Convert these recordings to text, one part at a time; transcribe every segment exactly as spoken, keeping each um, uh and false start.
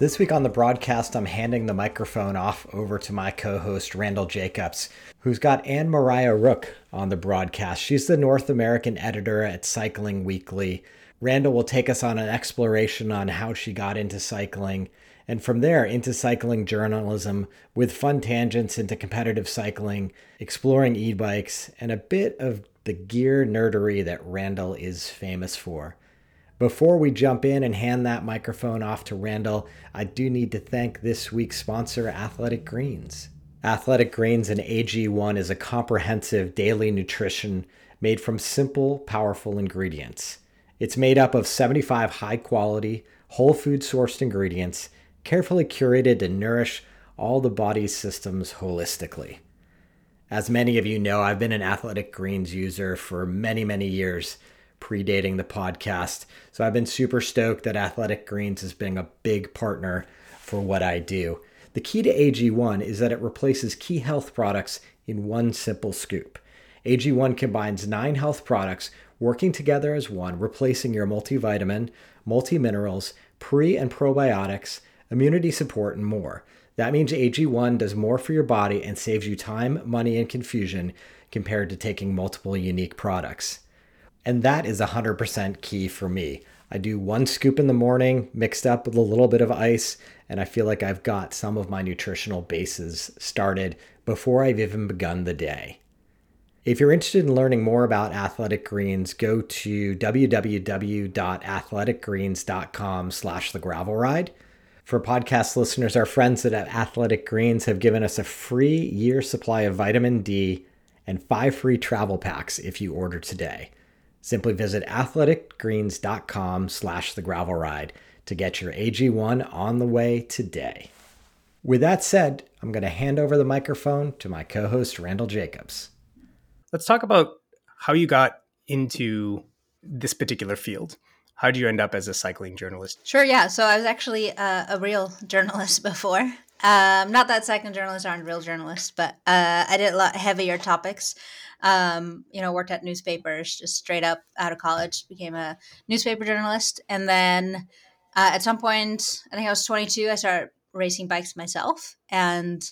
This week on the broadcast, I'm handing the microphone off over to my co-host, Randall Jacobs, who's got Anne-Marije Rook on the broadcast. She's the North American editor at Cycling Weekly. Randall will take us on an exploration on how she got into cycling, and from there into cycling journalism with fun tangents into competitive cycling, exploring e-bikes, and a bit of the gear nerdery that Randall is famous for. Before we jump in and hand that microphone off to Randall, I do need to thank this week's sponsor, Athletic Greens. Athletic Greens and A G one is a comprehensive daily nutrition made from simple, powerful ingredients. It's made up of seventy-five high-quality, whole food-sourced ingredients, carefully curated to nourish all the body's systems holistically. As many of you know, I've been an Athletic Greens user for many, many years, predating the podcast. So I've been super stoked that Athletic Greens has been a big partner for what I do. The key to A G one is that it replaces key health products in one simple scoop. A G one combines nine health products working together as one, replacing your multivitamin, multiminerals, pre and probiotics, immunity support, and more. That means A G one does more for your body and saves you time, money, and confusion compared to taking multiple unique products. And that is one hundred percent key for me. I do one scoop in the morning, mixed up with a little bit of ice, and I feel like I've got some of my nutritional bases started before I've even begun the day. If you're interested in learning more about Athletic Greens, go to www.athleticgreens.com slash thegravelride. For podcast listeners, our friends at Athletic Greens have given us a free year supply of vitamin D and five free travel packs if you order today. Simply visit athleticgreens.com slash the gravel ride to get your A G one on the way today. With that said, I'm going to hand over the microphone to my co-host, Randall Jacobs. Let's talk about how you got into this particular field. How did you end up as a cycling journalist? Sure, yeah. So I was actually uh, a real journalist before. Um, not that cycling journalists aren't real journalists, but uh, I did a lot heavier topics. Um, you know, worked at newspapers, just straight up out of college, became a newspaper journalist. And then uh, at some point, I think I was twenty-two, I started racing bikes myself. And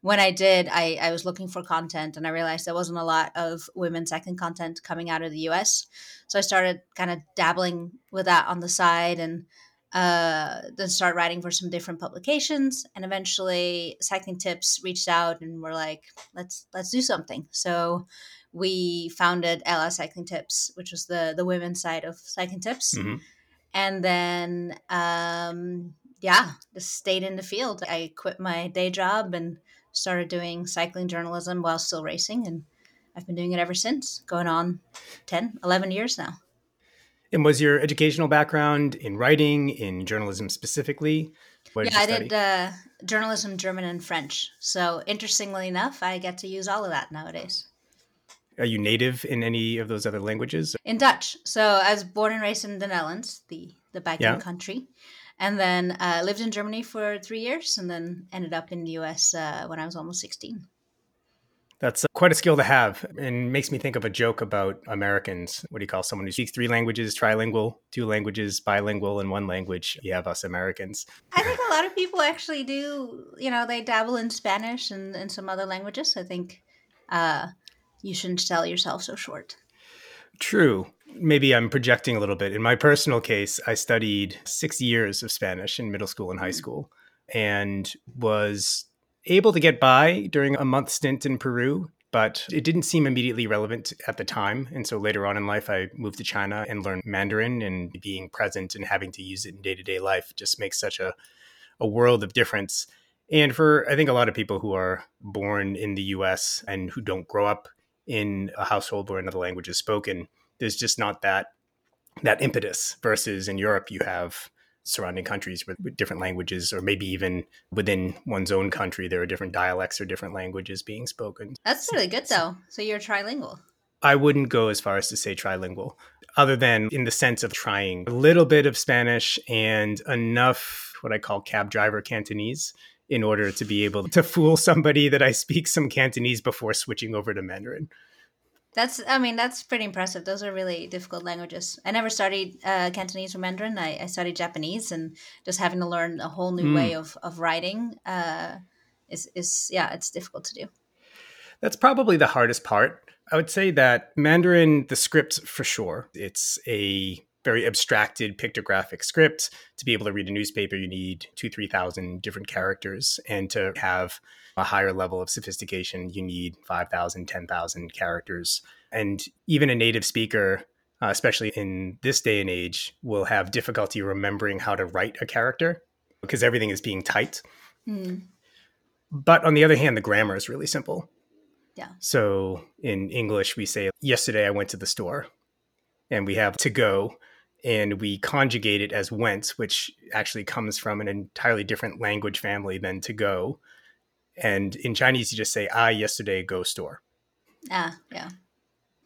when I did, I, I was looking for content, and I realized there wasn't a lot of women's cycling content coming out of the U S. So I started kind of dabbling with that on the side, and uh, then started writing for some different publications. And eventually Cycling Tips reached out and were like, let's let's do something. So we founded Ella Cycling Tips, which was the the women's side of Cycling Tips. Mm-hmm. And then, um, yeah, just stayed in the field. I quit my day job and started doing cycling journalism while still racing. And I've been doing it ever since, going on ten, eleven years now. And was your educational background in writing, in journalism specifically? What did yeah, you study? I did uh, journalism, German, and French. So interestingly enough, I get to use all of that nowadays. Are you native in any of those other languages? In Dutch. So I was born and raised in the Netherlands, the, the Balkan yeah. country. And then uh, lived in Germany for three years and then ended up in the U S uh, when I was almost sixteen. That's quite a skill to have, and makes me think of a joke about Americans. What do you call someone who speaks three languages, trilingual, two languages, bilingual, and one language? You have us Americans. I think a lot of people actually do, you know, they dabble in Spanish and, and some other languages. I think uh, you shouldn't sell yourself so short. True. Maybe I'm projecting a little bit. In my personal case, I studied six years of Spanish in middle school and high school, and was able to get by during a month stint in Peru, but it didn't seem immediately relevant at the time. And so later on in life, I moved to China and learned Mandarin, and being present and having to use it in day-to-day life just makes such a, a world of difference. And for, I think, a lot of people who are born in the U S and who don't grow up in a household where another language is spoken, there's just not that that impetus, versus in Europe, you have surrounding countries with, with different languages, or maybe even within one's own country, there are different dialects or different languages being spoken. That's really good though. So you're trilingual. I wouldn't go as far as to say trilingual, other than in the sense of trying a little bit of Spanish and enough what I call cab driver Cantonese in order to be able to fool somebody that I speak some Cantonese before switching over to Mandarin. That's, I mean, that's pretty impressive. Those are really difficult languages. I never studied uh, Cantonese or Mandarin. I, I studied Japanese, and just having to learn a whole new mm. way of, of writing uh, is, is, yeah, it's difficult to do. That's probably the hardest part. I would say that Mandarin, the script for sure, it's a very abstracted pictographic script. To be able to read a newspaper, you need two, three thousand different characters. And to have a higher level of sophistication, you need five thousand, ten thousand characters. And even a native speaker, uh, especially in this day and age, will have difficulty remembering how to write a character because everything is being typed. Mm. But on the other hand, the grammar is really simple. Yeah. So in English, we say, yesterday I went to the store, and we have to go, and we conjugate it as went, which actually comes from an entirely different language family than to go. And in Chinese, you just say, I yesterday go store. Ah, yeah.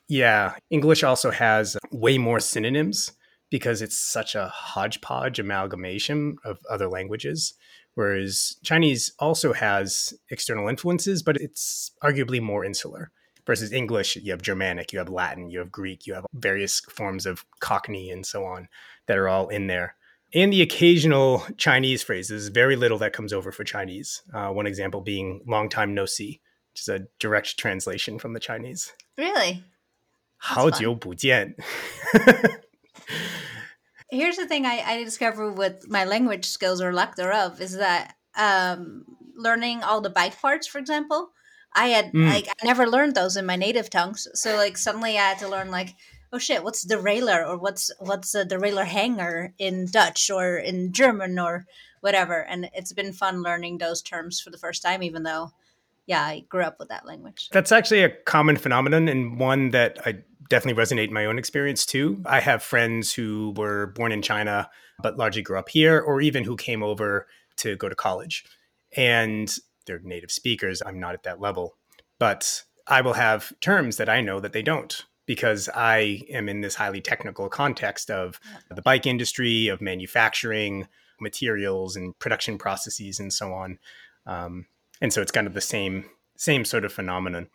Yeah. English also has way more synonyms because it's such a hodgepodge amalgamation of other languages. Whereas Chinese also has external influences, but it's arguably more insular. Versus English, you have Germanic, you have Latin, you have Greek, you have various forms of Cockney and so on that are all in there. And the occasional Chinese phrases, very little that comes over for Chinese. Uh, one example being long time no see, which is a direct translation from the Chinese. Really? 好久不见. Here's the thing I, I discovered with my language skills, or lack thereof, is that um, learning all the bite parts, for example, I had mm. like I never learned those in my native tongues. So like suddenly I had to learn like, oh shit, what's derailleur, or what's what's a derailleur hanger in Dutch or in German or whatever. And it's been fun learning those terms for the first time, even though, yeah, I grew up with that language. That's actually a common phenomenon, and one that I definitely resonate in my own experience too. I have friends who were born in China, but largely grew up here, or even who came over to go to college. And they're native speakers. I'm not at that level, but I will have terms that I know that they don't, because I am in this highly technical context of the bike industry, of manufacturing, materials and production processes and so on. Um, and so it's kind of the same, same sort of phenomenon.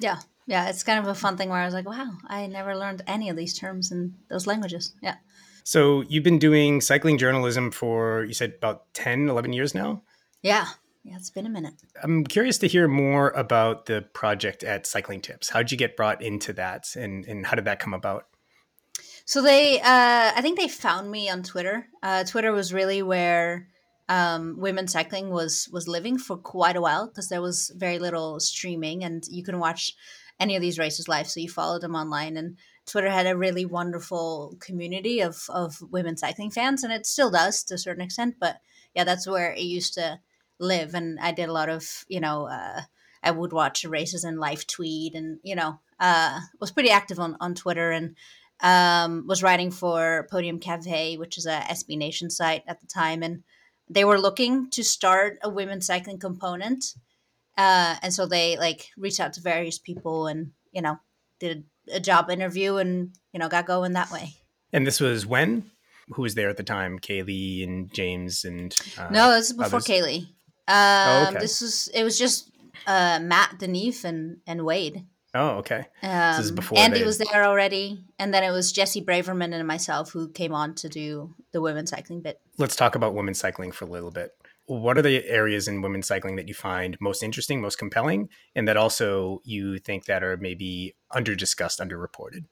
Yeah. Yeah, it's kind of a fun thing where I was like, wow, I never learned any of these terms in those languages. Yeah. So you've been doing cycling journalism for, you said, about ten, eleven years now? Yeah. Yeah, it's been a minute. I'm curious to hear more about the project at Cycling Tips. How did you get brought into that, and, and how did that come about? So they, uh, I think they found me on Twitter. Uh, Twitter was really where um women's cycling was was living for quite a while, because there was very little streaming, and you can watch any of these races live, so you follow them online. And Twitter had a really wonderful community of of women cycling fans, and it still does to a certain extent, but yeah, that's where it used to live. And I did a lot of, you know, uh I would watch races and live tweet, and, you know, uh was pretty active on on Twitter, and um was writing for Podium Cafe, which is a S B Nation site at the time, and they were looking to start a women's cycling component. Uh, and so they like reached out to various people, and, you know, did a job interview, and, you know, got going that way. And this was when? Who was there at the time? Kaylee and James and uh, no, this is before others. Kaylee. Um, oh, okay. This was, it was just uh, Matt, Deneve, and, and Wade. Oh, okay. Um, this is before Andy they... was there already. And then it was Jesse Braverman and myself who came on to do the women's cycling bit. Let's talk about women's cycling for a little bit. What are the areas in women's cycling that you find most interesting, most compelling, and that also you think that are maybe under-discussed, under-reported?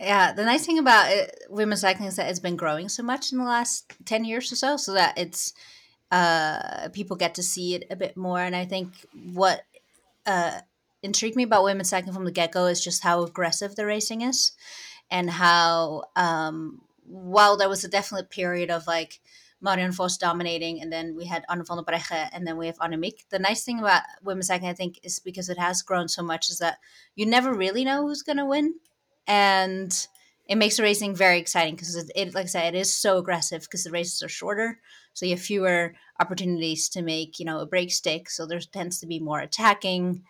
Yeah. The nice thing about it, women's cycling, is that it's been growing so much in the last ten years or so, so that it's uh, people get to see it a bit more. And I think what uh, intrigued me about women's cycling from the get-go is just how aggressive the racing is, and how um, while there was a definite period of like Marianne Vos dominating, and then we had Anne van der Breggen, and then we have Anne Mique. The nice thing about women's cycling, I think, is because it has grown so much, is that you never really know who's going to win. And it makes the racing very exciting because it, it, like I said, it is so aggressive because the races are shorter. So you have fewer opportunities to make, you know, a break stick. So there tends to be more attacking,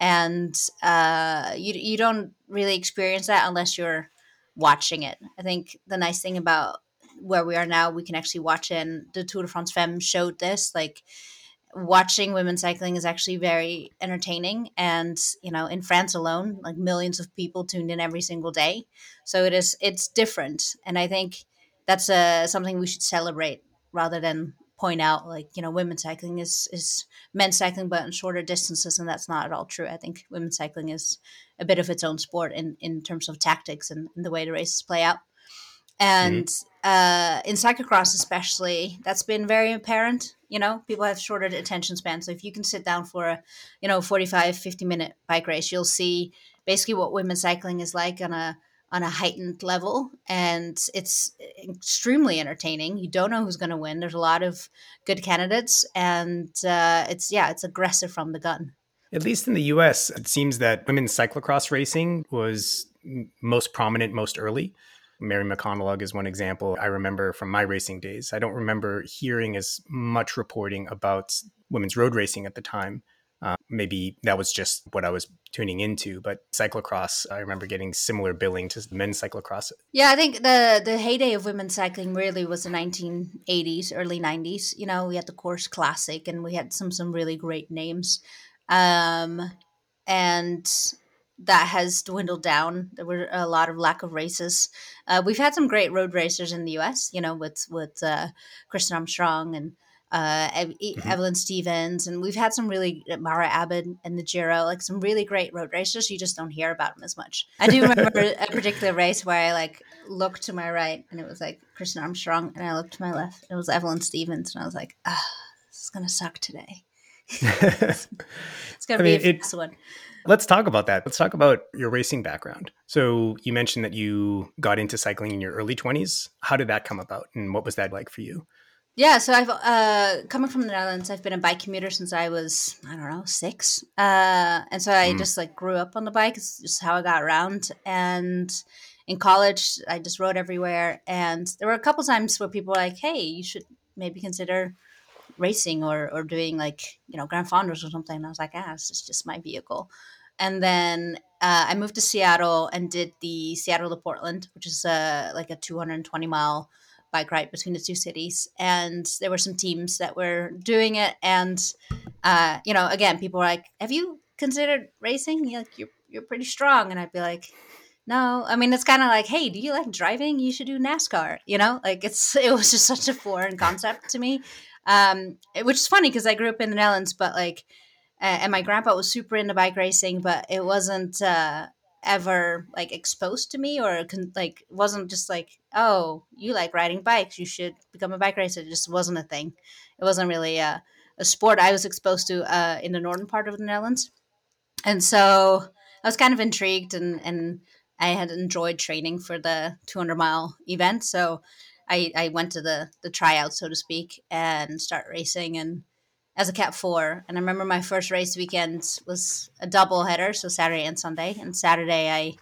and uh, you you don't really experience that unless you're watching it. I think the nice thing about where we are now, we can actually watch it. And the Tour de France Femme showed this, like, watching women cycling is actually very entertaining. And, you know, in France alone, like, millions of people tuned in every single day. So it is, it's different. And I think that's uh, something we should celebrate rather than point out, like, you know, women's cycling is, is men's cycling, but in shorter distances. And that's not at all true. I think women's cycling is a bit of its own sport in, in terms of tactics and, and the way the races play out. And mm-hmm. uh, in cyclocross especially, that's been very apparent. You know, people have shorter attention spans. So if you can sit down for a, you know, forty-five, fifty minute bike race, you'll see basically what women's cycling is like on a on a heightened level. And it's extremely entertaining. You don't know who's going to win. There's a lot of good candidates. And uh, it's, yeah, it's aggressive from the gun. At least in the U S, it seems that women's cyclocross racing was most prominent most early. Mary McConneloug is one example I remember from my racing days. I don't remember hearing as much reporting about women's road racing at the time. Uh, maybe that was just what I was tuning into, but cyclocross, I remember getting similar billing to men's cyclocross. Yeah, I think the the heyday of women's cycling really was the nineteen eighties, early nineties. You know, we had the Course Classic and we had some some really great names. Um, and... that has dwindled down. There were a lot of lack of races. Uh, we've had some great road racers in the U S, you know, with with uh, Kristen Armstrong and uh, e- mm-hmm. Evelyn Stevens. And we've had some really, Mara Abbott and the Giro, like some really great road racers. You just don't hear about them as much. I do remember a particular race where I like looked to my right and it was like Kristen Armstrong, and I looked to my left and it was Evelyn Stevens. And I was like, ah, oh, this is going to suck today. it's, it's going to be mean, a fast it- one. Let's talk about that. Let's talk about your racing background. So you mentioned that you got into cycling in your early twenties. How did that come about and what was that like for you? Yeah, so I've uh, coming from the Netherlands, I've been a bike commuter since I was, I don't know, six. Uh, and so I mm. just like grew up on the bike. It's just how I got around. And in college, I just rode everywhere. And there were a couple times where people were like, hey, you should maybe consider racing or or doing like, you know, Grand Fonders or something. And I was like, ah, this is just my vehicle. And then uh, I moved to Seattle and did the Seattle to Portland, which is uh, like a two hundred twenty mile bike ride between the two cities. And there were some teams that were doing it. And, uh, you know, again, people were like, have you considered racing? You're, like, you're, you're pretty strong. And I'd be like, no. I mean, it's kind of like, hey, do you like driving? You should do NASCAR. You know, like it's it was just such a foreign concept to me, um, which is funny because I grew up in the Netherlands, but like, Uh, and my grandpa was super into bike racing, but it wasn't uh, ever like exposed to me or con- like wasn't just like, oh, you like riding bikes, you should become a bike racer. It just wasn't a thing. It wasn't really uh, a sport I was exposed to uh, in the northern part of the Netherlands. And so I was kind of intrigued and, and I had enjoyed training for the two hundred mile event. So I, I went to the, the tryout, so to speak, and start racing and as a cat four. And I remember my first race weekend was a double header, so Saturday and Sunday. And Saturday, I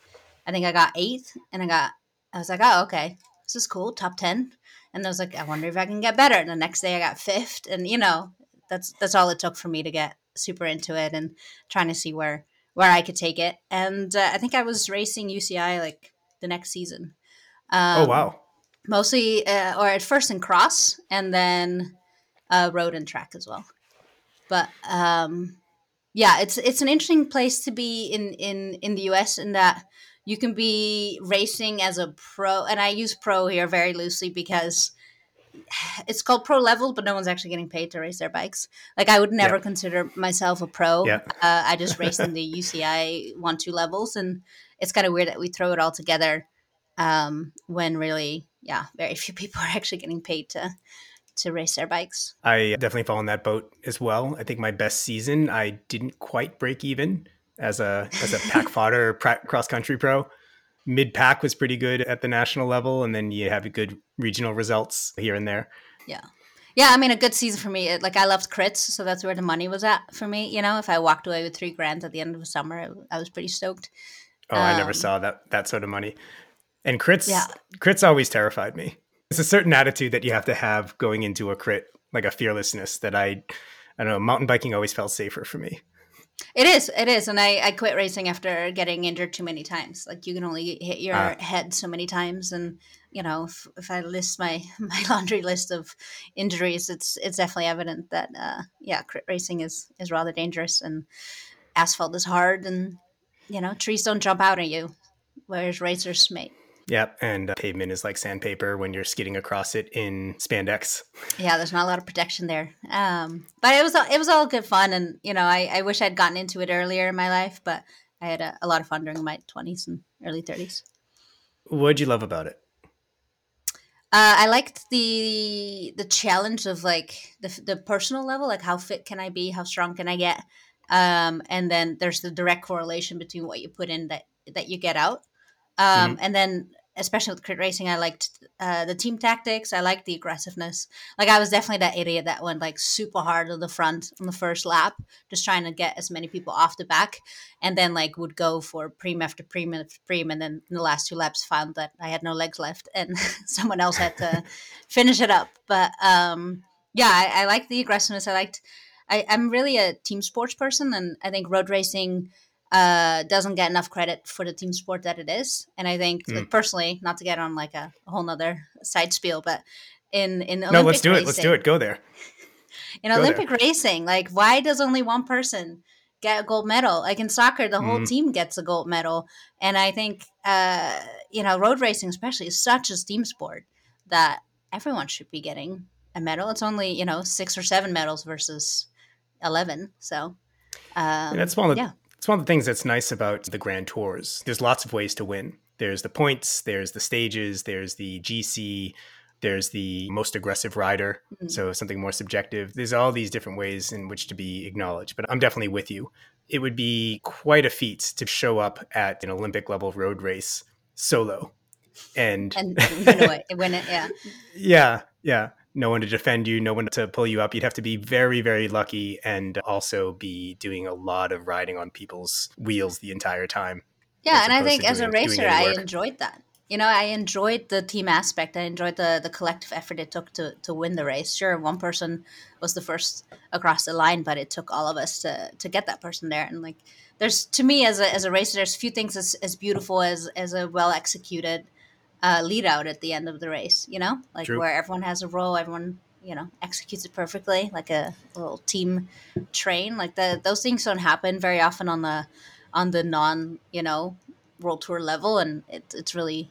I think I got eighth, and I got, I was like, oh, okay, this is cool, top ten. And I was like, I wonder if I can get better. And the next day I got fifth. And, you know, that's that's all it took for me to get super into it and trying to see where, where I could take it. And uh, I think I was racing U C I like the next season. Um, oh, wow. Mostly, uh, or at first in cross, and then uh, road and track as well. But um, yeah, it's it's an interesting place to be in, in, in the U S in that you can be racing as a pro. And I use pro here very loosely because it's called pro level, but no one's actually getting paid to race their bikes. Like I would never yeah. consider myself a pro. Yeah. Uh, I just race in the U C I one, two levels. And it's kind of weird that we throw it all together um, when really, yeah, very few people are actually getting paid to to race their bikes. I definitely fall in that boat as well. I think my best season, I didn't quite break even as a as a pack fodder cross-country pro. Mid-pack was pretty good at the national level, and then you have good regional results here and there. Yeah. Yeah, I mean, a good season for me, it, like I loved crits, so that's where the money was at for me. You know, if I walked away with three grand at the end of the summer, I was pretty stoked. Oh, um, I never saw that that sort of money. And crits, yeah. crits always terrified me. It's a certain attitude that you have to have going into a crit, like a fearlessness that I, I don't know, mountain biking always felt safer for me. It is. It is. And I, I quit racing after getting injured too many times. Like you can only hit your uh, head so many times. And, you know, if, if I list my, my laundry list of injuries, it's it's definitely evident that, uh, yeah, crit racing is, is rather dangerous and asphalt is hard and, you know, trees don't jump out at you, whereas racers may. Yep. And uh, pavement is like sandpaper when you're skidding across it in spandex. Yeah, there's not a lot of protection there. Um, but it was all, it was all good fun. And, you know, I, I wish I'd gotten into it earlier in my life, but I had a, a lot of fun during my twenties and early thirties. What'd you love about it? Uh, I liked the the challenge of like the the personal level, like how fit can I be? How strong can I get? Um, and then there's the direct correlation between what you put in that, that you get out. Um, mm-hmm. And then, especially with crit racing, I liked uh, the team tactics. I liked the aggressiveness. Like I was definitely that idiot that went like super hard on the front on the first lap, just trying to get as many people off the back, and then like would go for preem after preem after preem, and then in the last two laps found that I had no legs left, and someone else had to finish it up. But um, yeah, I, I liked the aggressiveness. I liked. I, I'm really a team sports person, and I think road racing. Uh, doesn't get enough credit for the team sport that it is. And I think mm. like, personally, not to get on like a, a whole nother side spiel, but in, in no, Olympic No, let's do racing, it. Let's do it. Go there. In Go Olympic there. racing, like why does only one person get a gold medal? Like in soccer, the mm. whole team gets a gold medal. And I think, uh, you know, road racing especially is such a team sport that everyone should be getting a medal. It's only, you know, six or seven medals versus eleven. So um, that's one of the- yeah. It's one of the things that's nice about the Grand Tours. There's lots of ways to win. There's the points, there's the stages, there's the G C, there's the most aggressive rider. Mm-hmm. So something more subjective. There's all these different ways in which to be acknowledged, but I'm definitely with you. It would be quite a feat to show up at an Olympic level road race solo and, and win, away, win it. Yeah. Yeah. Yeah. No one to defend you, no one to pull you up. You'd have to be very, very lucky and also be doing a lot of riding on people's wheels the entire time. Yeah, and I think as a racer, I enjoyed that. You know, I enjoyed the team aspect. I enjoyed the, the collective effort it took to, to win the race. Sure, one person was the first across the line, but it took all of us to, to get that person there. And like, there's to me as a as a racer, there's few things as, as beautiful as, as a well-executed Uh, lead out at the end of the race, you know, like True. Where everyone has a role, everyone, you know, executes it perfectly, like a little team train. Like the, those things don't happen very often on the on the non, you know, world tour level, and it, it's really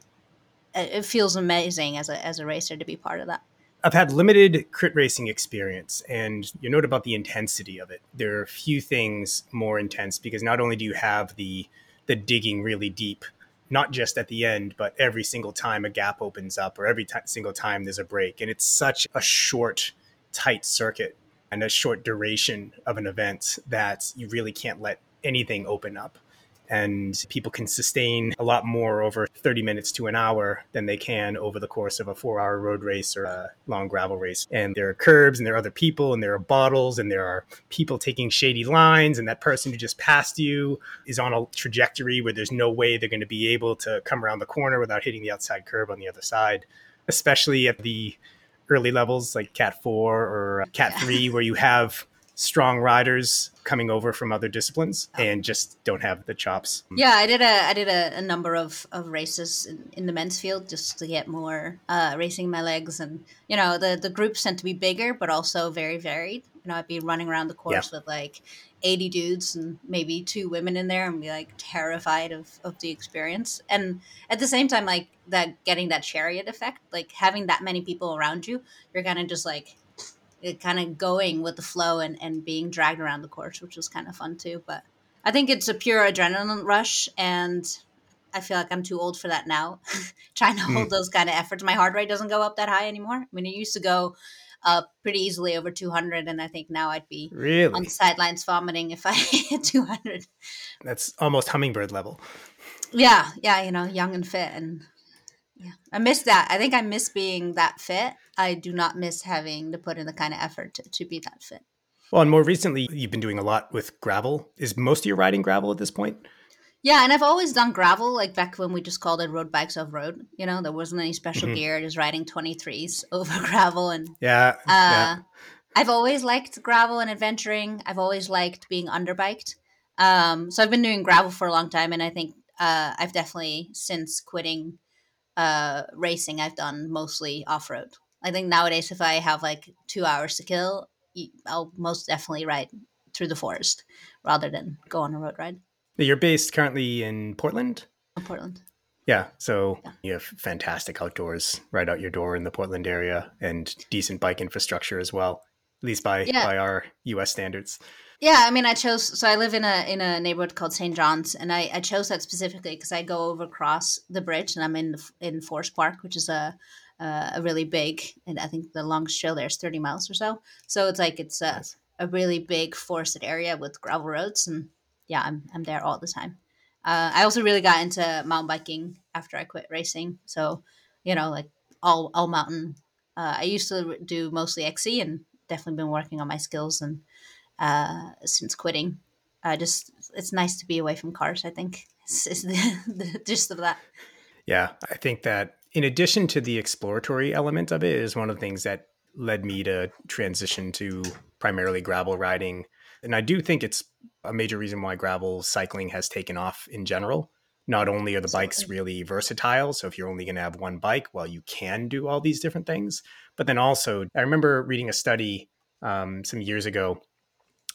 it feels amazing as a as a racer to be part of that. I've had limited crit racing experience, and you note about the intensity of it. There are few things more intense because not only do you have the the digging really deep. Not just at the end, but every single time a gap opens up or every t- single time there's a break. And it's such a short, tight circuit and a short duration of an event that you really can't let anything open up. And people can sustain a lot more over thirty minutes to an hour than they can over the course of a four-hour road race or a long gravel race. And there are curbs and there are other people and there are bottles and there are people taking shady lines. And that person who just passed you is on a trajectory where there's no way they're going to be able to come around the corner without hitting the outside curb on the other side, especially at the early levels like Cat four or Cat three, where you have strong riders coming over from other disciplines and just don't have the chops. Yeah, I did a I did a, a number of, of races in, in the men's field just to get more uh, racing in my legs. And, you know, the, the groups tend to be bigger, but also very varied. You know, I'd be running around the course yeah. with like eighty dudes and maybe two women in there and be like terrified of, of the experience. And at the same time, like that getting that chariot effect, like having that many people around you, you're kind of just like, it kind of going with the flow and, and being dragged around the course, which was kind of fun too. But I think it's a pure adrenaline rush. And I feel like I'm too old for that now, trying to mm. hold those kind of efforts. My heart rate doesn't go up that high anymore. I mean, it used to go up pretty easily over two hundred. And I think now I'd be really on the sidelines vomiting if I hit two hundred. That's almost hummingbird level. Yeah. Yeah. You know, young and fit. And yeah, I miss that. I think I miss being that fit. I do not miss having to put in the kind of effort to, to be that fit. Well, and more recently, you've been doing a lot with gravel. Is most of your riding gravel at this point? Yeah, and I've always done gravel, like back when we just called it road bikes off road. You know, there wasn't any special mm-hmm. gear, just riding twenty-threes over gravel. And yeah, uh, yeah, I've always liked gravel and adventuring. I've always liked being underbiked. Um, so I've been doing gravel for a long time, and I think uh, I've definitely, since quitting uh, racing, I've done mostly off road. I think nowadays, if I have like two hours to kill, I'll most definitely ride through the forest rather than go on a road ride. You're based currently in Portland? In Portland. Yeah. So yeah. You have fantastic outdoors right out your door in the Portland area and decent bike infrastructure as well, at least by, yeah. by our U S standards. Yeah. I mean, I chose, so I live in a in a neighborhood called Saint John's, and I, I chose that specifically because I go over across the bridge and I'm in, in Forest Park, which is a, a really big, and I think the longest trail there is thirty miles or so. So it's like, it's a, nice. a really big forested area with gravel roads, and yeah, I'm I'm there all the time. Uh, I also really got into mountain biking after I quit racing. So, you know, like all all mountain. Uh, I used to do mostly X C, and definitely been working on my skills. And uh, since quitting, I just it's nice to be away from cars, I think, is, is the, the gist of that. Yeah, I think that in addition to the exploratory element of it, is one of the things that led me to transition to primarily gravel riding. And I do think it's a major reason why gravel cycling has taken off in general. Not only are the Absolutely. bikes really versatile, so if you're only going to have one bike, well, you can do all these different things. But then also, I remember reading a study um, some years ago,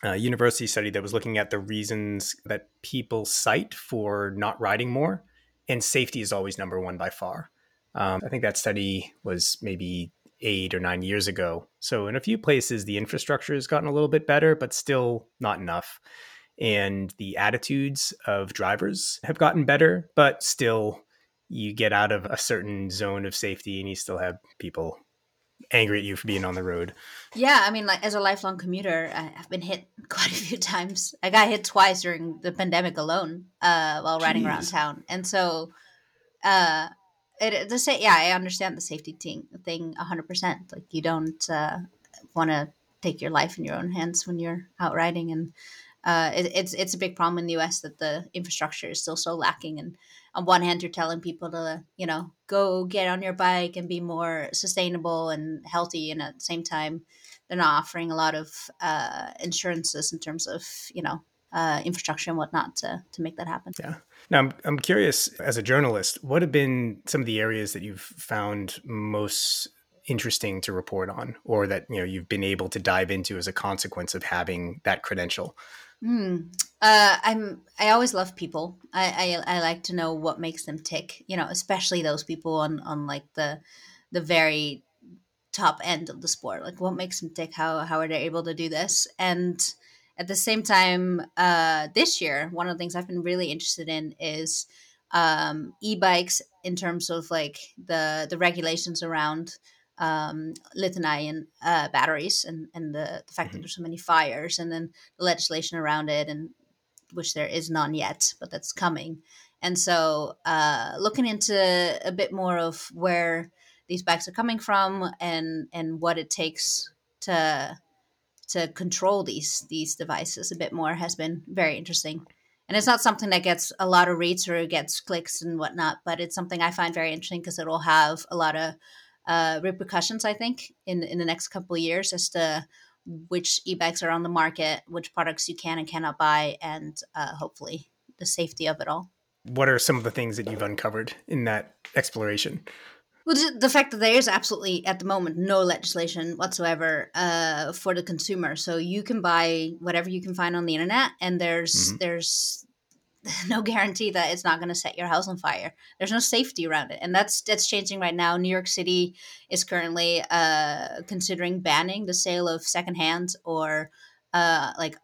a university study that was looking at the reasons that people cite for not riding more. And safety is always number one by far. Um, I think that study was maybe eight or nine years ago. So in a few places, the infrastructure has gotten a little bit better, but still not enough. And the attitudes of drivers have gotten better, but still you get out of a certain zone of safety and you still have people angry at you for being on the road. Yeah. I mean, like as a lifelong commuter, I've been hit quite a few times. I got hit twice during the pandemic alone uh, while Jeez. riding around town. And so, uh, It, the say, yeah, I understand the safety thing, thing one hundred percent. Like you don't uh, want to take your life in your own hands when you're out riding, and uh, it, it's it's a big problem in the U S that the infrastructure is still so lacking. And on one hand, you're telling people to, you know, go get on your bike and be more sustainable and healthy, and at the same time, they're not offering a lot of uh, insurances in terms of, you know, uh, infrastructure and whatnot to to make that happen. Yeah. Now, I'm, I'm curious, as a journalist, what have been some of the areas that you've found most interesting to report on, or that, you know, you've been able to dive into as a consequence of having that credential? Mm. Uh, I'm, I always love people. I, I, I like to know what makes them tick, you know, especially those people on, on like the, the very top end of the sport. Like what makes them tick? How, how are they able to do this? And at the same time, uh, this year, one of the things I've been really interested in is um, e-bikes in terms of like the the regulations around um, lithium-ion uh, batteries and, and the, the fact mm-hmm. that there's so many fires, and then the legislation around it, and which there is none yet, but that's coming. And so uh, looking into a bit more of where these bikes are coming from and, and what it takes to... to control these these devices a bit more has been very interesting. And it's not something that gets a lot of reads or gets clicks and whatnot, but it's something I find very interesting because it'll have a lot of uh, repercussions, I think, in, in the next couple of years as to which e-bikes are on the market, which products you can and cannot buy, and uh, hopefully the safety of it all. What are some of the things that you've uncovered in that exploration? Well, the fact that there is absolutely, at the moment, no legislation whatsoever uh, for the consumer. So you can buy whatever you can find on the internet, and there's mm-hmm. there's no guarantee that it's not going to set your house on fire. There's no safety around it. And that's that's changing right now. New York City is currently uh, considering banning the sale of secondhand or uh, like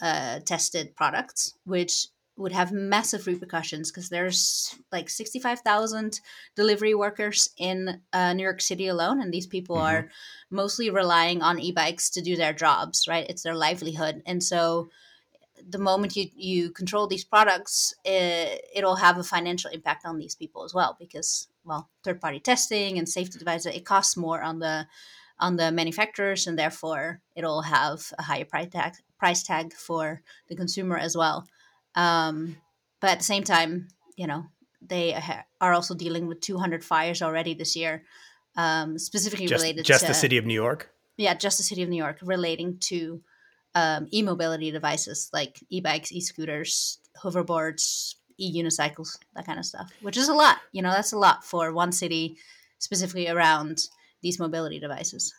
untested uh, products, which would have massive repercussions because there's like sixty-five thousand delivery workers in uh, New York City alone. And these people mm-hmm. are mostly relying on e-bikes to do their jobs, right? It's their livelihood. And so the moment you, you control these products, it, it'll have a financial impact on these people as well, because, well, third-party testing and safety devices, it costs more on the on the manufacturers, and therefore it'll have a higher price tag, price tag for the consumer as well. Um, But at the same time, you know, they ha- are also dealing with two hundred fires already this year, um, specifically just, related just to... Just the city of New York? Yeah, just the city of New York, relating to um, e-mobility devices like e-bikes, e-scooters, hoverboards, e-unicycles, that kind of stuff, which is a lot. You know, that's a lot for one city, specifically around these mobility devices.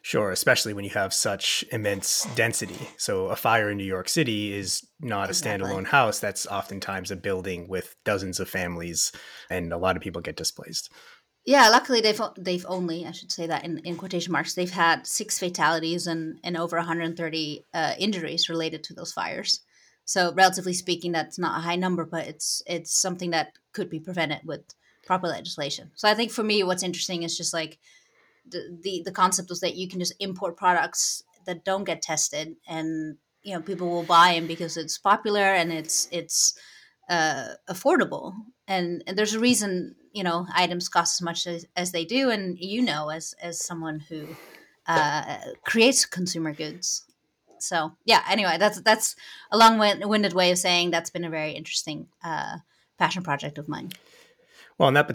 Sure, especially when you have such immense density. So a fire in New York City is not exactly. a standalone house. That's oftentimes a building with dozens of families, and a lot of people get displaced. Yeah, luckily they've they've only, I should say that in, in quotation marks, they've had six fatalities and, and over one hundred thirty uh, injuries related to those fires. So relatively speaking, that's not a high number, but it's it's something that could be prevented with proper legislation. So I think for me, what's interesting is just like, The, the the concept was that you can just import products that don't get tested, and you know, people will buy them because it's popular and it's it's uh, affordable, and, and there's a reason, you know, items cost as much as, as they do, and you know, as as someone who uh, creates consumer goods. So yeah, anyway, that's that's a long-winded way of saying that's been a very interesting uh, passion project of mine. Well, on that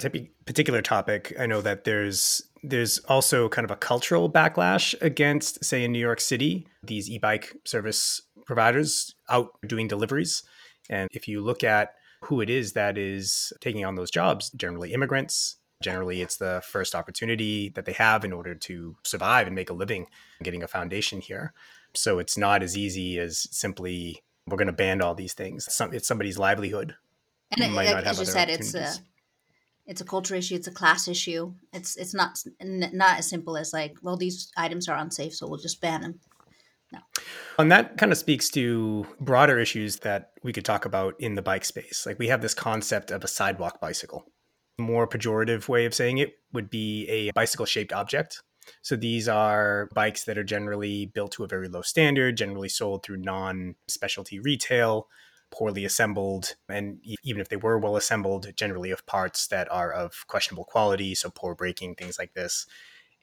particular topic, I know that there's there's also kind of a cultural backlash against, say, in New York City, these e-bike service providers out doing deliveries. And if you look at who it is that is taking on those jobs, generally immigrants, generally it's the first opportunity that they have in order to survive and make a living, getting a foundation here. So it's not as easy as simply, we're going to ban all these things. It's somebody's livelihood. And it, like as you said, it's a... It's a culture issue. It's a class issue. It's it's not n- not as simple as like, well, these items are unsafe, so we'll just ban them. No. And that kind of speaks to broader issues that we could talk about in the bike space. Like we have this concept of a sidewalk bicycle. A more pejorative way of saying it would be a bicycle-shaped object. So these are bikes that are generally built to a very low standard, generally sold through non-specialty retail, poorly assembled, and even if they were well assembled, generally of parts that are of questionable quality, so poor braking, things like this.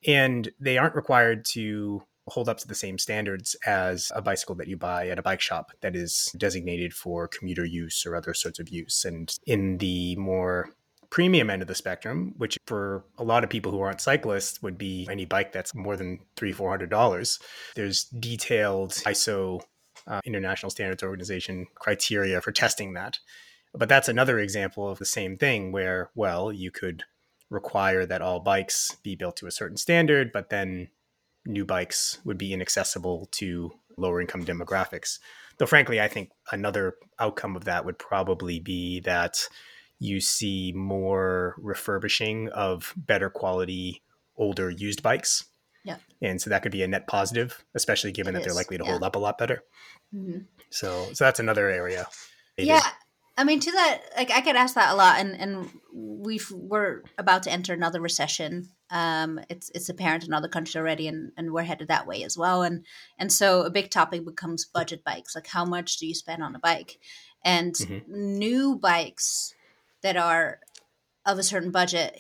And they aren't required to hold up to the same standards as a bicycle that you buy at a bike shop that is designated for commuter use or other sorts of use. And in the more premium end of the spectrum, which for a lot of people who aren't cyclists would be any bike that's more than three hundred dollars, four hundred dollars, there's detailed I S O Uh, International Standards Organization criteria for testing that. But that's another example of the same thing where, well, you could require that all bikes be built to a certain standard, but then new bikes would be inaccessible to lower income demographics. Though frankly, I think another outcome of that would probably be that you see more refurbishing of better quality, older used bikes. Yeah. And so that could be a net positive, especially given it that is. They're likely to yeah. hold up a lot better. Mm-hmm. So so that's another area. It yeah. Is. I mean, to that, like I get asked that a lot, and, and we've, we're about to enter another recession. Um, it's it's apparent in other countries already, and, and we're headed that way as well. And and so a big topic becomes budget bikes. Like how much do you spend on a bike? And mm-hmm. new bikes that are of a certain budget,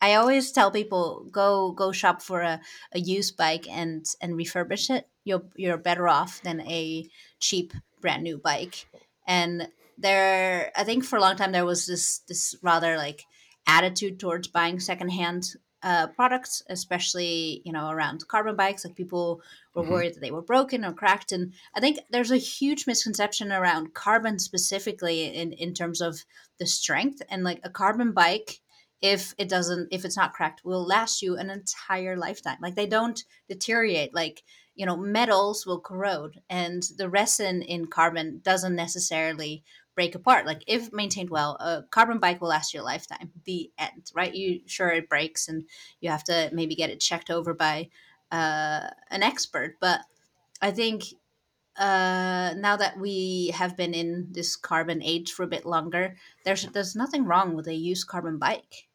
I always tell people go go shop for a, a used bike and and refurbish it. You're you're better off than a cheap brand new bike. And there, I think for a long time there was this this rather like attitude towards buying secondhand uh, products, especially you know around carbon bikes. Like people were mm-hmm. worried that they were broken or cracked. And I think there's a huge misconception around carbon specifically in in terms of the strength, and like a carbon bike, if it doesn't, if it's not cracked, will last you an entire lifetime. Like they don't deteriorate. Like, you know, metals will corrode, and the resin in carbon doesn't necessarily break apart. Like if maintained well, a carbon bike will last you a lifetime. The end, right? You sure it breaks and you have to maybe get it checked over by uh, an expert. But I think uh, now that we have been in this carbon age for a bit longer, there's there's nothing wrong with a used carbon bike.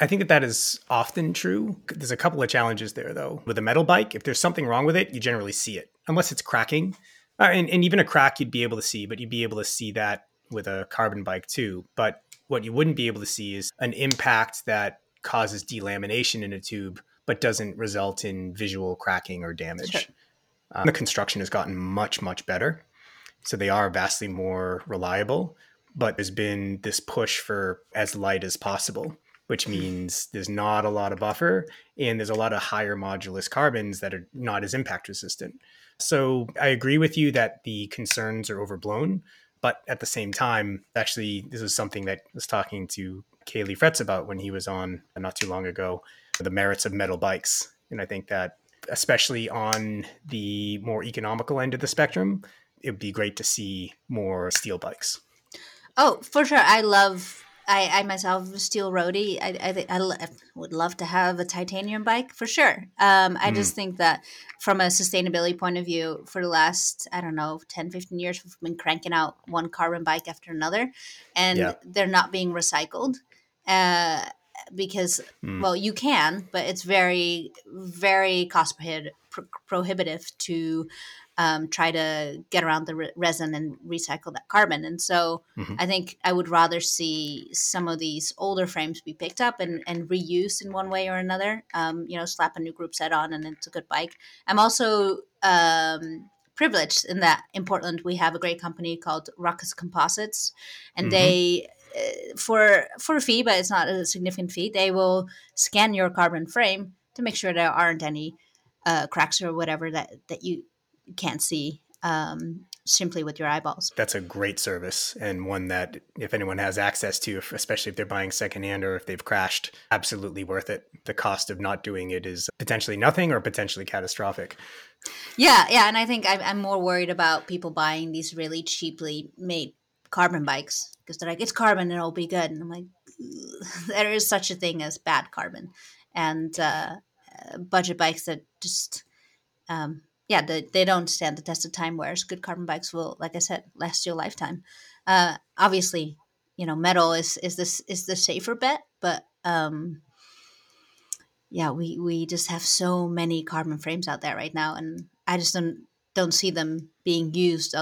I think that that is often true. There's a couple of challenges there, though. With a metal bike, if there's something wrong with it, you generally see it, unless it's cracking. Uh, and, and even a crack you'd be able to see, but you'd be able to see that with a carbon bike too. But what you wouldn't be able to see is an impact that causes delamination in a tube, but doesn't result in visual cracking or damage. Sure. Um, the construction has gotten much, much better. So they are vastly more reliable. but there's been this push for as light as possible, which means there's not a lot of buffer and there's a lot of higher modulus carbons that are not as impact resistant. So I agree with you that the concerns are overblown, but at the same time, actually, this is something that I was talking to Kaylee Fretz about when he was on not too long ago, the merits of metal bikes. And I think that especially on the more economical end of the spectrum, it would be great to see more steel bikes. Oh, for sure. I love, I, I myself, steel roadie. I I, think I lo- would love to have a titanium bike for sure. Um, I mm. just think that from a sustainability point of view, for the last, I don't know, ten, fifteen years, we've been cranking out one carbon bike after another, and yeah. they're not being recycled. Uh, because, mm. well, you can, but it's very, very cost prohib- pro- prohibitive to um, try to get around the re- resin and recycle that carbon. And so mm-hmm. I think I would rather see some of these older frames be picked up and, and reused in one way or another, um, you know, slap a new group set on and it's a good bike. I'm also um, privileged in that in Portland, we have a great company called Ruckus Composites, and mm-hmm. they... for for a fee, but it's not a significant fee, they will scan your carbon frame to make sure there aren't any uh, cracks or whatever that, that you can't see um, simply with your eyeballs. That's a great service, and one that if anyone has access to, if, especially if they're buying secondhand or if they've crashed, absolutely worth it. The cost of not doing it is potentially nothing or potentially catastrophic. Yeah, yeah, and I think I'm, I'm more worried about people buying these really cheaply made carbon bikes because they're like, it's carbon and it'll be good. And I'm like, there is such a thing as bad carbon, and uh, budget bikes that just, um, yeah, they, they don't stand the test of time. Whereas good carbon bikes will, like I said, last your lifetime. Uh, obviously, you know, metal is, is this, is the safer bet, but um, yeah, we, we just have so many carbon frames out there right now. And I just don't, don't see them being used,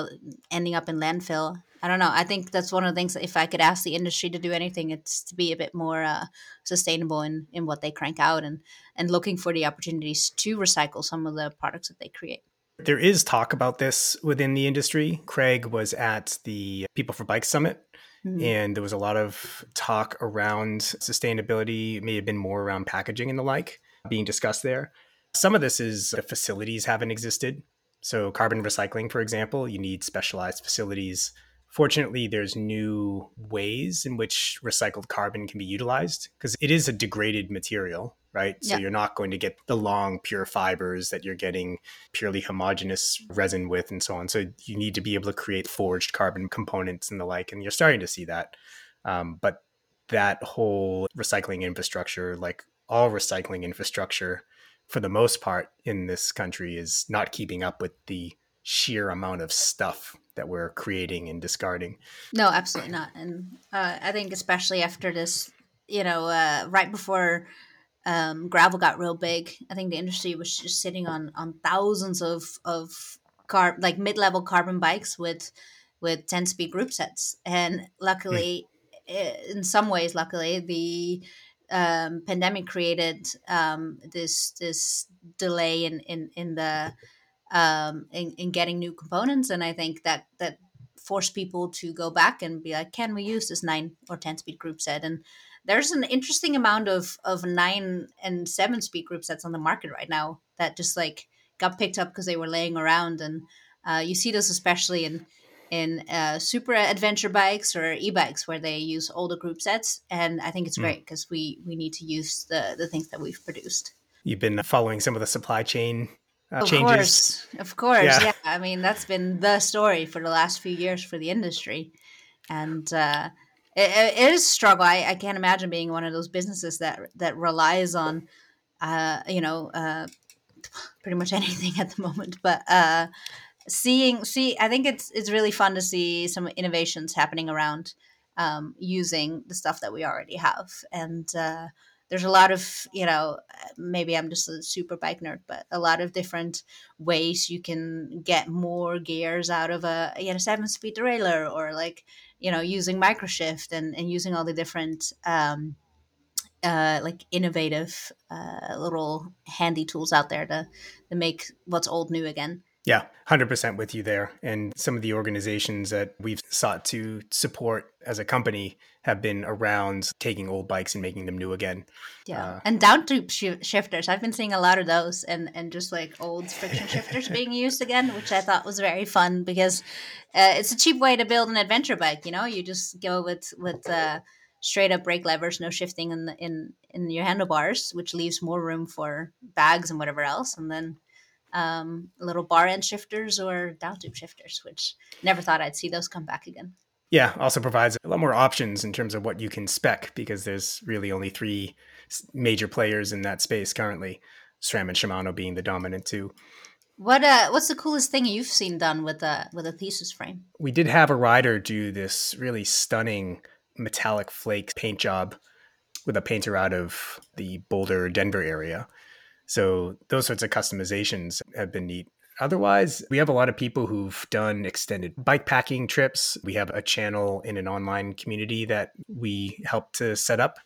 ending up in landfill. I don't know. I think that's one of the things that if I could ask the industry to do anything, it's to be a bit more uh, sustainable in, in what they crank out and, and looking for the opportunities to recycle some of the products that they create. There is talk about this within the industry. Craig was at the People for Bike Summit, mm-hmm. and there was a lot of talk around sustainability. It may have been more around packaging and the like being discussed there. Some of this is the facilities haven't existed. So carbon recycling, for example, you need specialized facilities. Fortunately, there's new ways in which recycled carbon can be utilized because it is a degraded material, right? Yeah. So you're not going to get the long, pure fibers that you're getting purely homogeneous resin with and so on. So you need to be able to create forged carbon components and the like, and you're starting to see that. Um, but that whole recycling infrastructure, like all recycling infrastructure, for the most part in this country is not keeping up with the sheer amount of stuff that we're creating and discarding. No, absolutely not. And uh, I think especially after this, you know, uh, right before um, gravel got real big, I think the industry was just sitting on on thousands of of car like mid-level carbon bikes with with ten-speed group sets. And luckily, mm. in some ways, luckily, the um, pandemic created um, this this delay in in in the um in, in getting new components, and I think that that forced people to go back and be like, can we use this nine or ten speed group set? And there's an interesting amount of of nine and seven speed group sets on the market right now that just like got picked up because they were laying around. And uh you see this especially in in uh super adventure bikes or e-bikes where they use older group sets, and I think it's mm. great because we we need to use the the things that we've produced. You've been following some of the supply chain Uh, of changes. course, of course, yeah. yeah. I mean, that's been the story for the last few years for the industry, and uh, it, it is a struggle. I, I can't imagine being one of those businesses that that relies on, uh, you know, uh, pretty much anything at the moment. But uh, seeing, see, I think it's it's really fun to see some innovations happening around um, using the stuff that we already have, and. Uh, There's a lot of, you know, maybe I'm just a super bike nerd, but a lot of different ways you can get more gears out of a, you know, seven speed derailleur, or like, you know, using microshift and, and using all the different um, uh, like innovative uh, little handy tools out there to, to make what's old new again. Yeah, one hundred percent with you there. And some of the organizations that we've sought to support as a company have been around taking old bikes and making them new again. Yeah. Uh, and downtrip sh- shifters. I've been seeing a lot of those and, and just like old friction shifters being used again, which I thought was very fun because uh, it's a cheap way to build an adventure bike. You know, you just go with, with uh, straight up brake levers, no shifting in, the, in, in your handlebars, which leaves more room for bags and whatever else. And then Um, little bar end shifters or downtube shifters, which never thought I'd see those come back again. Yeah, also provides a lot more options in terms of what you can spec because there's really only three major players in that space currently, SRAM and Shimano being the dominant two. What uh, what's the coolest thing you've seen done with a with a thesis frame? We did have a rider do this really stunning metallic flake paint job with a painter out of the Boulder, Denver area. So those sorts of customizations have been neat. Otherwise, we have a lot of people who've done extended bike packing trips. We have a channel in an online community that we helped to set up,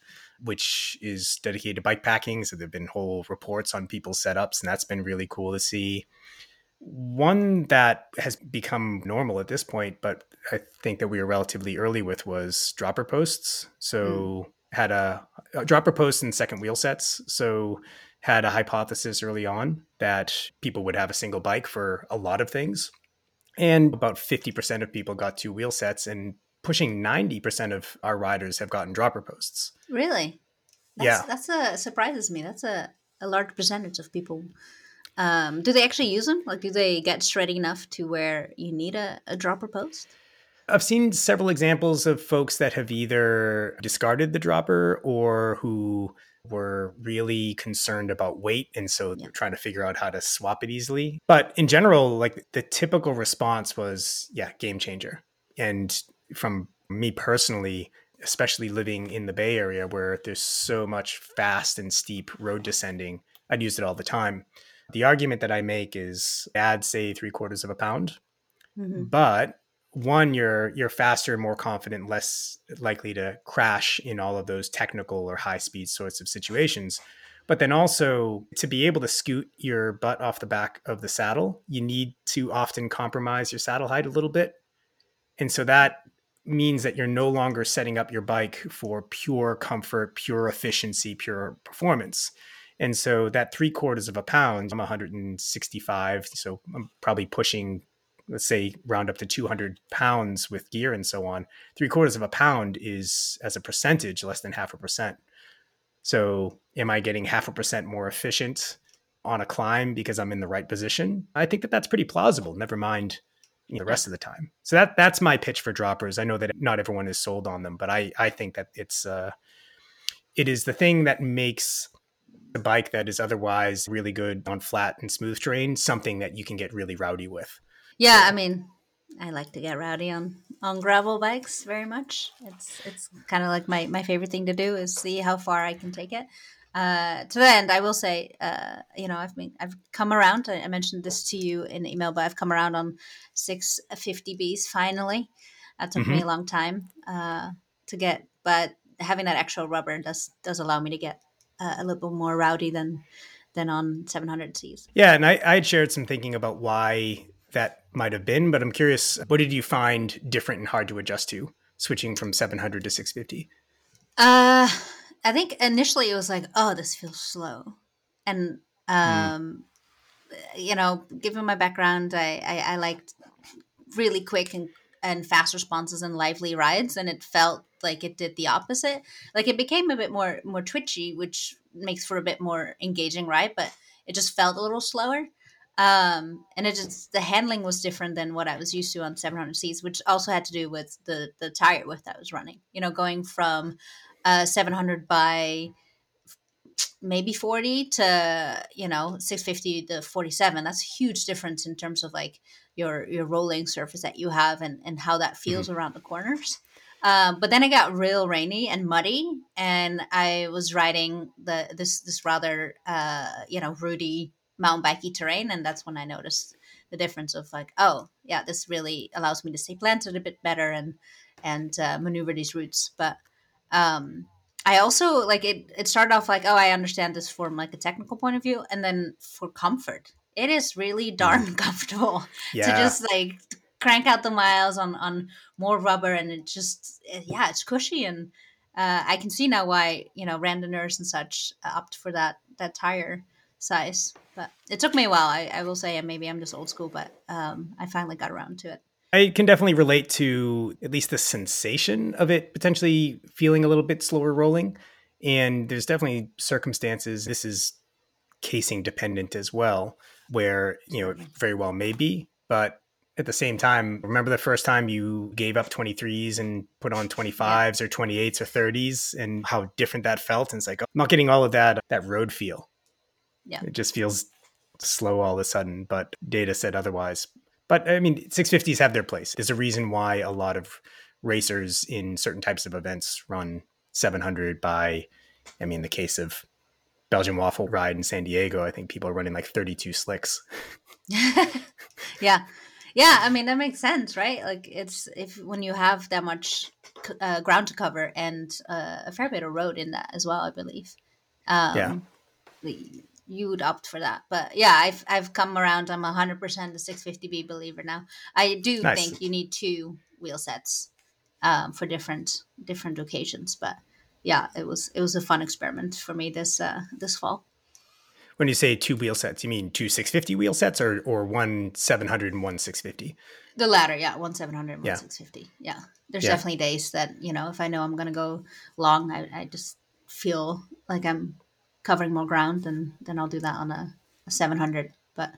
which is dedicated to bike packing. So there have been whole reports on people's setups, and that's been really cool to see. One that has become normal at this point, but I think that we were relatively early with, was dropper posts. So mm. had a, a dropper post and second wheel sets. So had a hypothesis early on that people would have a single bike for a lot of things. And about fifty percent of people got two wheel sets, and pushing ninety percent of our riders have gotten dropper posts. Really? That's, yeah. That's a, surprises me. That's a, a large percentage of people. Um, do they actually use them? Like, do they get shredded enough to where you need a, a dropper post? I've seen several examples of folks that have either discarded the dropper or who were really concerned about weight. And so they're trying to figure out how to swap it easily. But in general, like the typical response was, yeah, game changer. And from me personally, especially living in the Bay Area where there's so much fast and steep road descending, I'd use it all the time. The argument that I make is add, say, three quarters of a pound. Mm-hmm. But one, you're you're faster, more confident, less likely to crash in all of those technical or high-speed sorts of situations. But then also, to be able to scoot your butt off the back of the saddle, you need to often compromise your saddle height a little bit. And so that means that you're no longer setting up your bike for pure comfort, pure efficiency, pure performance. And so that three quarters of a pound, I'm one hundred sixty-five, so I'm probably pushing, let's say, round up to two hundred pounds with gear and so on. Three quarters of a pound is, as a percentage, less than half a percent. So am I getting half a percent more efficient on a climb because I'm in the right position? I think that that's pretty plausible, never mind you know, the rest of the time. So that that's my pitch for droppers. I know that not everyone is sold on them, but I, I think that it's uh, it is the thing that makes a bike that is otherwise really good on flat and smooth terrain something that you can get really rowdy with. Yeah, I mean, I like to get rowdy on, on gravel bikes very much. It's it's kind of like my, my favorite thing to do is see how far I can take it. Uh, to the end, I will say, uh, you know, I've been, I've come around. I mentioned this to you in email, but I've come around on six fifty Bs finally. That took mm-hmm. me a long time uh, to get, but having that actual rubber does does allow me to get uh, a little more rowdy than than on seven hundred Cs. Yeah, and I I had shared some thinking about why that might have been, but I'm curious, what did you find different and hard to adjust to switching from seven hundred to six fifty? Uh, I think initially it was like, oh, this feels slow. And, um, mm. you know, given my background, I, I, I liked really quick and, and fast responses and lively rides. And it felt like it did the opposite. Like it became a bit more, more twitchy, which makes for a bit more engaging ride, but it just felt a little slower. Um, and it just, the handling was different than what I was used to on seven hundred Cs, which also had to do with the, the tire width I was running, you know, going from, uh, seven hundred by maybe forty to, you know, six fifty to forty-seven. That's a huge difference in terms of like your, your rolling surface that you have and, and how that feels mm-hmm. around the corners. Um, but then it got real rainy and muddy and I was riding the, this, this rather, uh, you know, rooty mountain bikey terrain, and that's when I noticed the difference of like, oh yeah, this really allows me to stay planted a bit better and and uh, maneuver these routes. But um, I also like it. It started off like, oh, I understand this from like a technical point of view, and then for comfort, it is really darn comfortable yeah. to just like crank out the miles on, on more rubber. And it just, yeah, it's cushy. And uh, I can see now why, you know, randonneurs and such opt for that, that tire size. But it took me a while. I, I will say, maybe I'm just old school, but um, I finally got around to it. I can definitely relate to at least the sensation of it potentially feeling a little bit slower rolling. And there's definitely circumstances, this is casing dependent as well, where, you know, it very well may be. But at the same time, remember the first time you gave up twenty-threes and put on twenty-fives yeah. or twenty-eights or thirties and how different that felt? And it's like, oh, I'm not getting all of that, that road feel. Yeah, it just feels slow all of a sudden, but data said otherwise. But I mean, six fifties have their place. There's a reason why a lot of racers in certain types of events run seven hundred by, I mean, in the case of Belgian Waffle Ride in San Diego, I think people are running like thirty-two slicks. yeah. Yeah. I mean, that makes sense, right? Like it's, if when you have that much uh, ground to cover and uh, a fair bit of road in that as well, I believe. Um, yeah. The, you would opt for that. But yeah, I've I've come around. I'm one hundred percent a six fifty B believer now. I do nice. think you need two wheel sets um, for different different occasions. But yeah, it was it was a fun experiment for me this uh, this fall. When you say two wheel sets, you mean two six fifty wheel sets or or one seven hundred and one six fifty? The latter, yeah, one seven hundred and one yeah. six fifty. Yeah, there's yeah. definitely days that, you know, if I know I'm going to go long, I, I just feel like I'm covering more ground, and then I'll do that on a, a seven hundred. But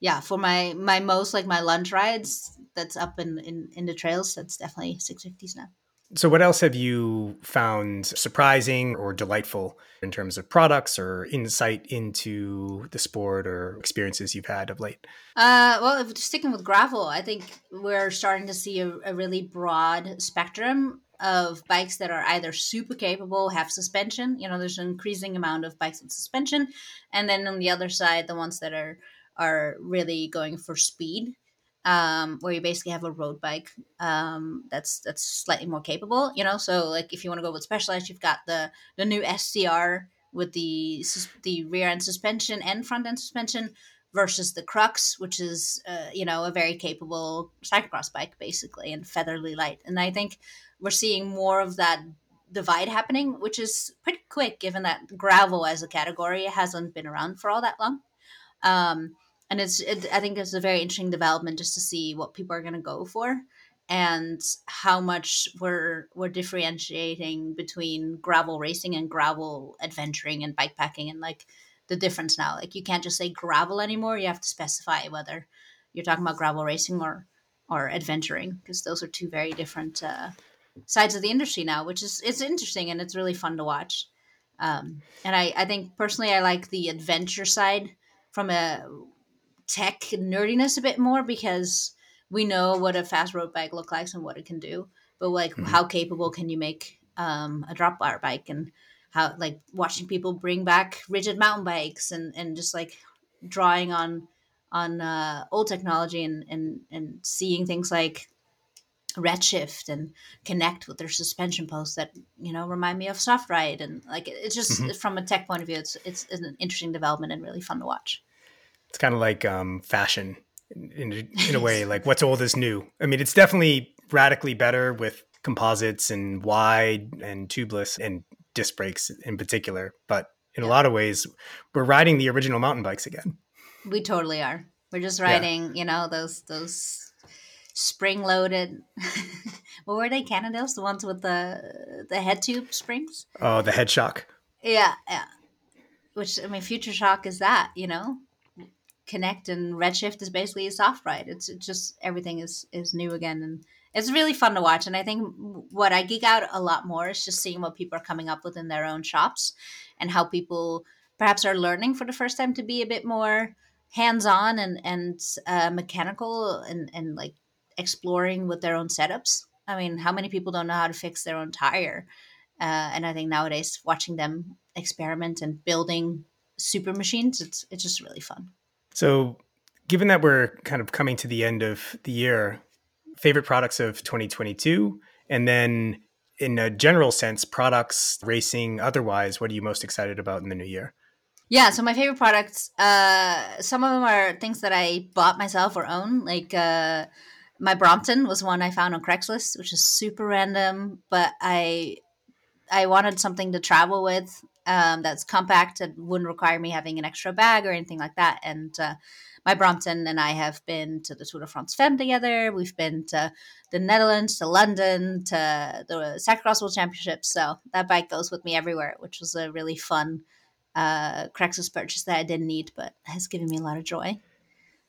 yeah, for my, my most, like my lunch rides, that's up in, in, in the trails, that's definitely six fifties now. So what else have you found surprising or delightful in terms of products or insight into the sport or experiences you've had of late? Uh, well, if sticking with gravel, I think we're starting to see a, a really broad spectrum of bikes that are either super capable, have suspension, you know, there's an increasing amount of bikes with suspension. And then on the other side, the ones that are, are really going for speed, um, where you basically have a road bike um, that's, that's slightly more capable, you know? So like, if you want to go with Specialized, you've got the, the new S C R with the, the rear end suspension and front end suspension versus the Crux, which is, uh, you know, a very capable cyclocross bike basically, and featherly light. And I think we're seeing more of that divide happening, which is pretty quick given that gravel as a category hasn't been around for all that long. Um, and it's, it, I think it's a very interesting development just to see what people are going to go for and how much we're, we're differentiating between gravel racing and gravel adventuring and bikepacking, and like the difference now, like you can't just say gravel anymore. You have to specify whether you're talking about gravel racing or, or adventuring, because those are two very different, uh, sides of the industry now, which is, it's interesting and it's really fun to watch. Um, and I, I think personally, I like the adventure side from a tech nerdiness a bit more, because we know what a fast road bike looks like and what it can do, but like mm-hmm. how capable can you make um, a drop bar bike, and how, like watching people bring back rigid mountain bikes and, and just like drawing on, on uh, old technology and, and, and seeing things like Redshift and Connect with their suspension posts that, you know, remind me of SoftRide, and like it's just mm-hmm. from a tech point of view, it's it's an interesting development and really fun to watch. It's kind of like um fashion in, in a way, like what's old is new. I mean, it's definitely radically better with composites and wide and tubeless and disc brakes in particular, but in yeah. a lot of ways we're riding the original mountain bikes again. We totally are. We're just riding yeah. you know, those those spring loaded. What were they? Cannondales? The ones with the the head tube springs? Oh, the head shock. Yeah, yeah. Which, I mean, Future Shock is that, you know? Connect and Redshift is basically a soft ride. It's, it's just everything is, is new again. And it's really fun to watch. And I think what I geek out a lot more is just seeing what people are coming up with in their own shops and how people perhaps are learning for the first time to be a bit more hands-on and, and uh, mechanical and, and like, exploring with their own setups. I mean, how many people don't know how to fix their own tire? Uh, and I think nowadays watching them experiment and building super machines, it's it's just really fun. So given that we're kind of coming to the end of the year, favorite products of twenty twenty-two, and then in a general sense, products, racing, otherwise, what are you most excited about in the new year? Yeah, so my favorite products, uh, some of them are things that I bought myself or own. Like uh, my Brompton was one I found on Craigslist, which is super random, but I I wanted something to travel with um, that's compact and wouldn't require me having an extra bag or anything like that. And uh, my Brompton and I have been to the Tour de France Femme together. We've been to the Netherlands, to London, to the Cyclocross World Championships. So that bike goes with me everywhere, which was a really fun uh Craigslist purchase that I didn't need but has given me a lot of joy.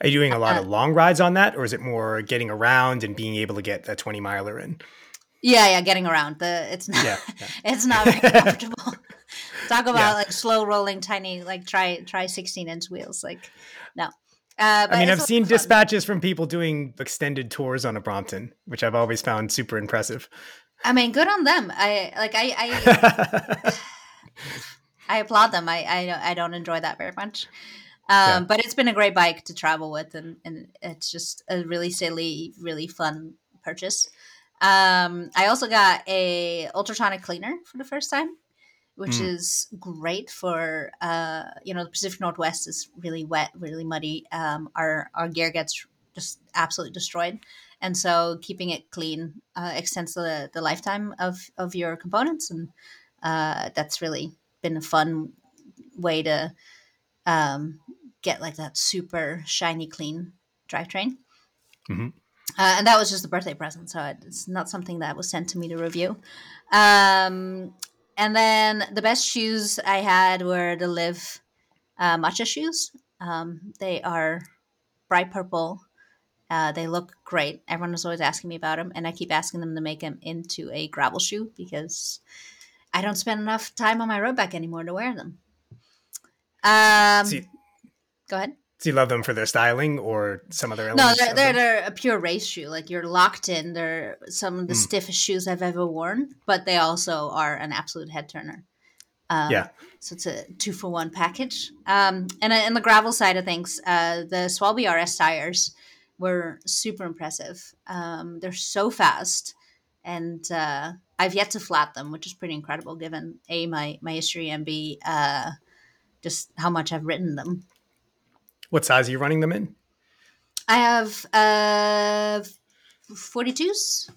Are you doing a lot uh, of long rides on that, or is it more getting around and being able to get a twenty miler in? Yeah, yeah, getting around. The it's not yeah, yeah. It's not very comfortable. Talk about yeah. like slow rolling tiny like try try sixteen inch wheels. Like no. Uh, but I mean, I've seen dispatches from people doing extended tours on a Brompton, which I've always found super impressive. I mean, good on them. I like I I I applaud them. I, I I don't enjoy that very much. Um, yeah. But it's been a great bike to travel with, and, and it's just a really silly, really fun purchase. Um, I also got a ultrasonic cleaner for the first time, which mm. is great for, uh, you know, the Pacific Northwest is really wet, really muddy. Um, our, our gear gets just absolutely destroyed. And so keeping it clean uh, extends the, the lifetime of, of your components. And uh, that's really been a fun way to um, get like that super shiny clean drivetrain. Mm-hmm. Uh, and that was just a birthday present. So it's not something that was sent to me to review. Um, and then the best shoes I had were the Live uh, Matcha shoes. Um, they are bright purple. Uh, they look great. Everyone was always asking me about them. And I keep asking them to make them into a gravel shoe because I don't spend enough time on my road bike anymore to wear them. Um, so you, go ahead. Do you love them for their styling or some other elements? No, they're, they're, they're a pure race shoe. Like you're locked in. They're some of the mm. stiffest shoes I've ever worn, but they also are an absolute head turner. Um, yeah. So it's a two for one package. Um, and in the gravel side of things, uh, the Schwalbe R S tires were super impressive. Um, they're so fast. And uh, I've yet to flat them, which is pretty incredible given A, my, my history, and B, uh, just how much I've ridden them. What size are you running them in? I have uh, forty-twos,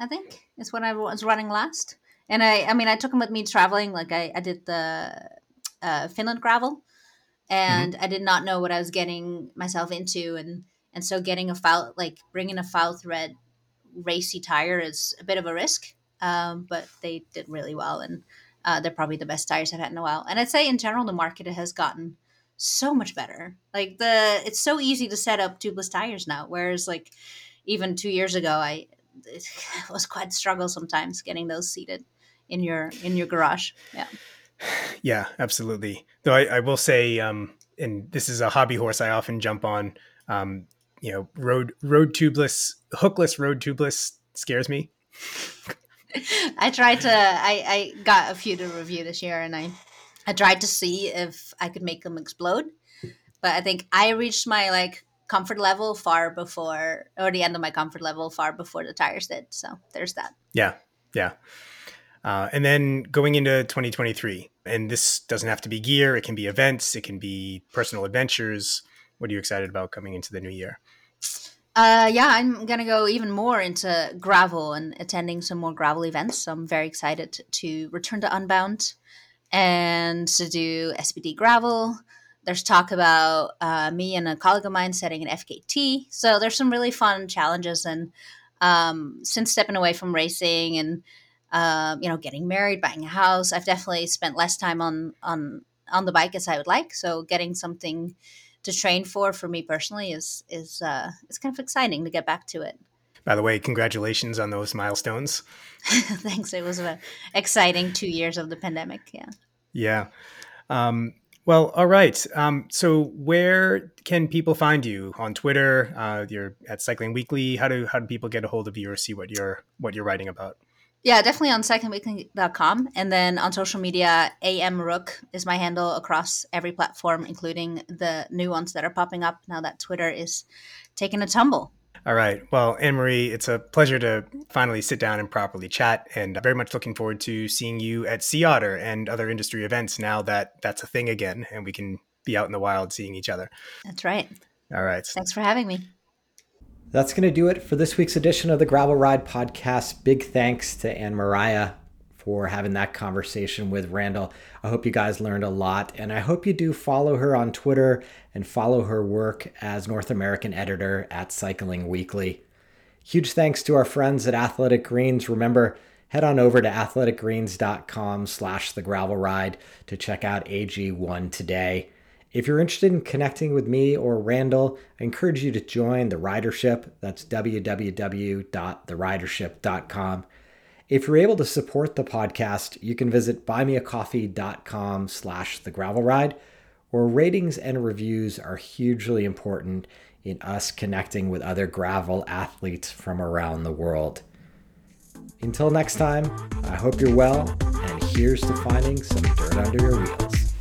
I think, is what I was running last. And I I mean, I took them with me traveling. Like I, I did the uh, Finland gravel, and mm-hmm. I did not know what I was getting myself into. And, and so getting a foul, like bringing a foul thread racy tire is a bit of a risk, um, but they did really well, and uh, they're probably the best tires I've had in a while. And I'd say in general the market has gotten so much better. Like the it's so easy to set up tubeless tires now, whereas like even two years ago I it was quite a struggle sometimes getting those seated in your in your garage. Yeah, yeah, absolutely. Though I, I will say, um, and this is a hobby horse I often jump on. Um, You know, road road tubeless, hookless road tubeless scares me. I tried to. I, I got a few to review this year, and I I tried to see if I could make them explode. But I think I reached my like comfort level far before, or the end of my comfort level far before the tires did. So there's that. Yeah, yeah. Uh, and then going into twenty twenty-three, and this doesn't have to be gear. It can be events. It can be personal adventures. What are you excited about coming into the new year? Uh, yeah, I'm going to go even more into gravel and attending some more gravel events. So I'm very excited to return to Unbound and to do S B D gravel. There's talk about uh, me and a colleague of mine setting an F K T. So there's some really fun challenges. And um, since stepping away from racing and, uh, you know, getting married, buying a house, I've definitely spent less time on, on, on the bike as I would like. So getting something to train for, for me personally, is, is uh, it's kind of exciting to get back to it. By the way, congratulations on those milestones. Thanks. It was an exciting two years of the pandemic. Yeah. Yeah. Um, well, all right. Um, so where can people find you on Twitter? Uh, you're at Cycling Weekly. How do, how do people get a hold of you or see what you're, what you're writing about? Yeah, definitely on cycling weekly dot com. And then on social media, A M Rook is my handle across every platform, including the new ones that are popping up now that Twitter is taking a tumble. All right. Well, Anne-Marie, it's a pleasure to finally sit down and properly chat, and very much looking forward to seeing you at Sea Otter and other industry events now that that's a thing again and we can be out in the wild seeing each other. That's right. All right. Thanks for having me. That's going to do it for this week's edition of the Gravel Ride podcast. Big thanks to Anne-Marije for having that conversation with Randall. I hope you guys learned a lot, and I hope you do follow her on Twitter and follow her work as North American editor at Cycling Weekly. Huge thanks to our friends at Athletic Greens. Remember, head on over to athleticgreens.com slash the gravel ride to check out A G one today. If you're interested in connecting with me or Randall, I encourage you to join the ridership. That's w w w dot the ridership dot com. If you're able to support the podcast, you can visit buymeacoffee.com slash the gravel ride, where ratings and reviews are hugely important in us connecting with other gravel athletes from around the world. Until next time, I hope you're well, and here's to finding some dirt under your wheels.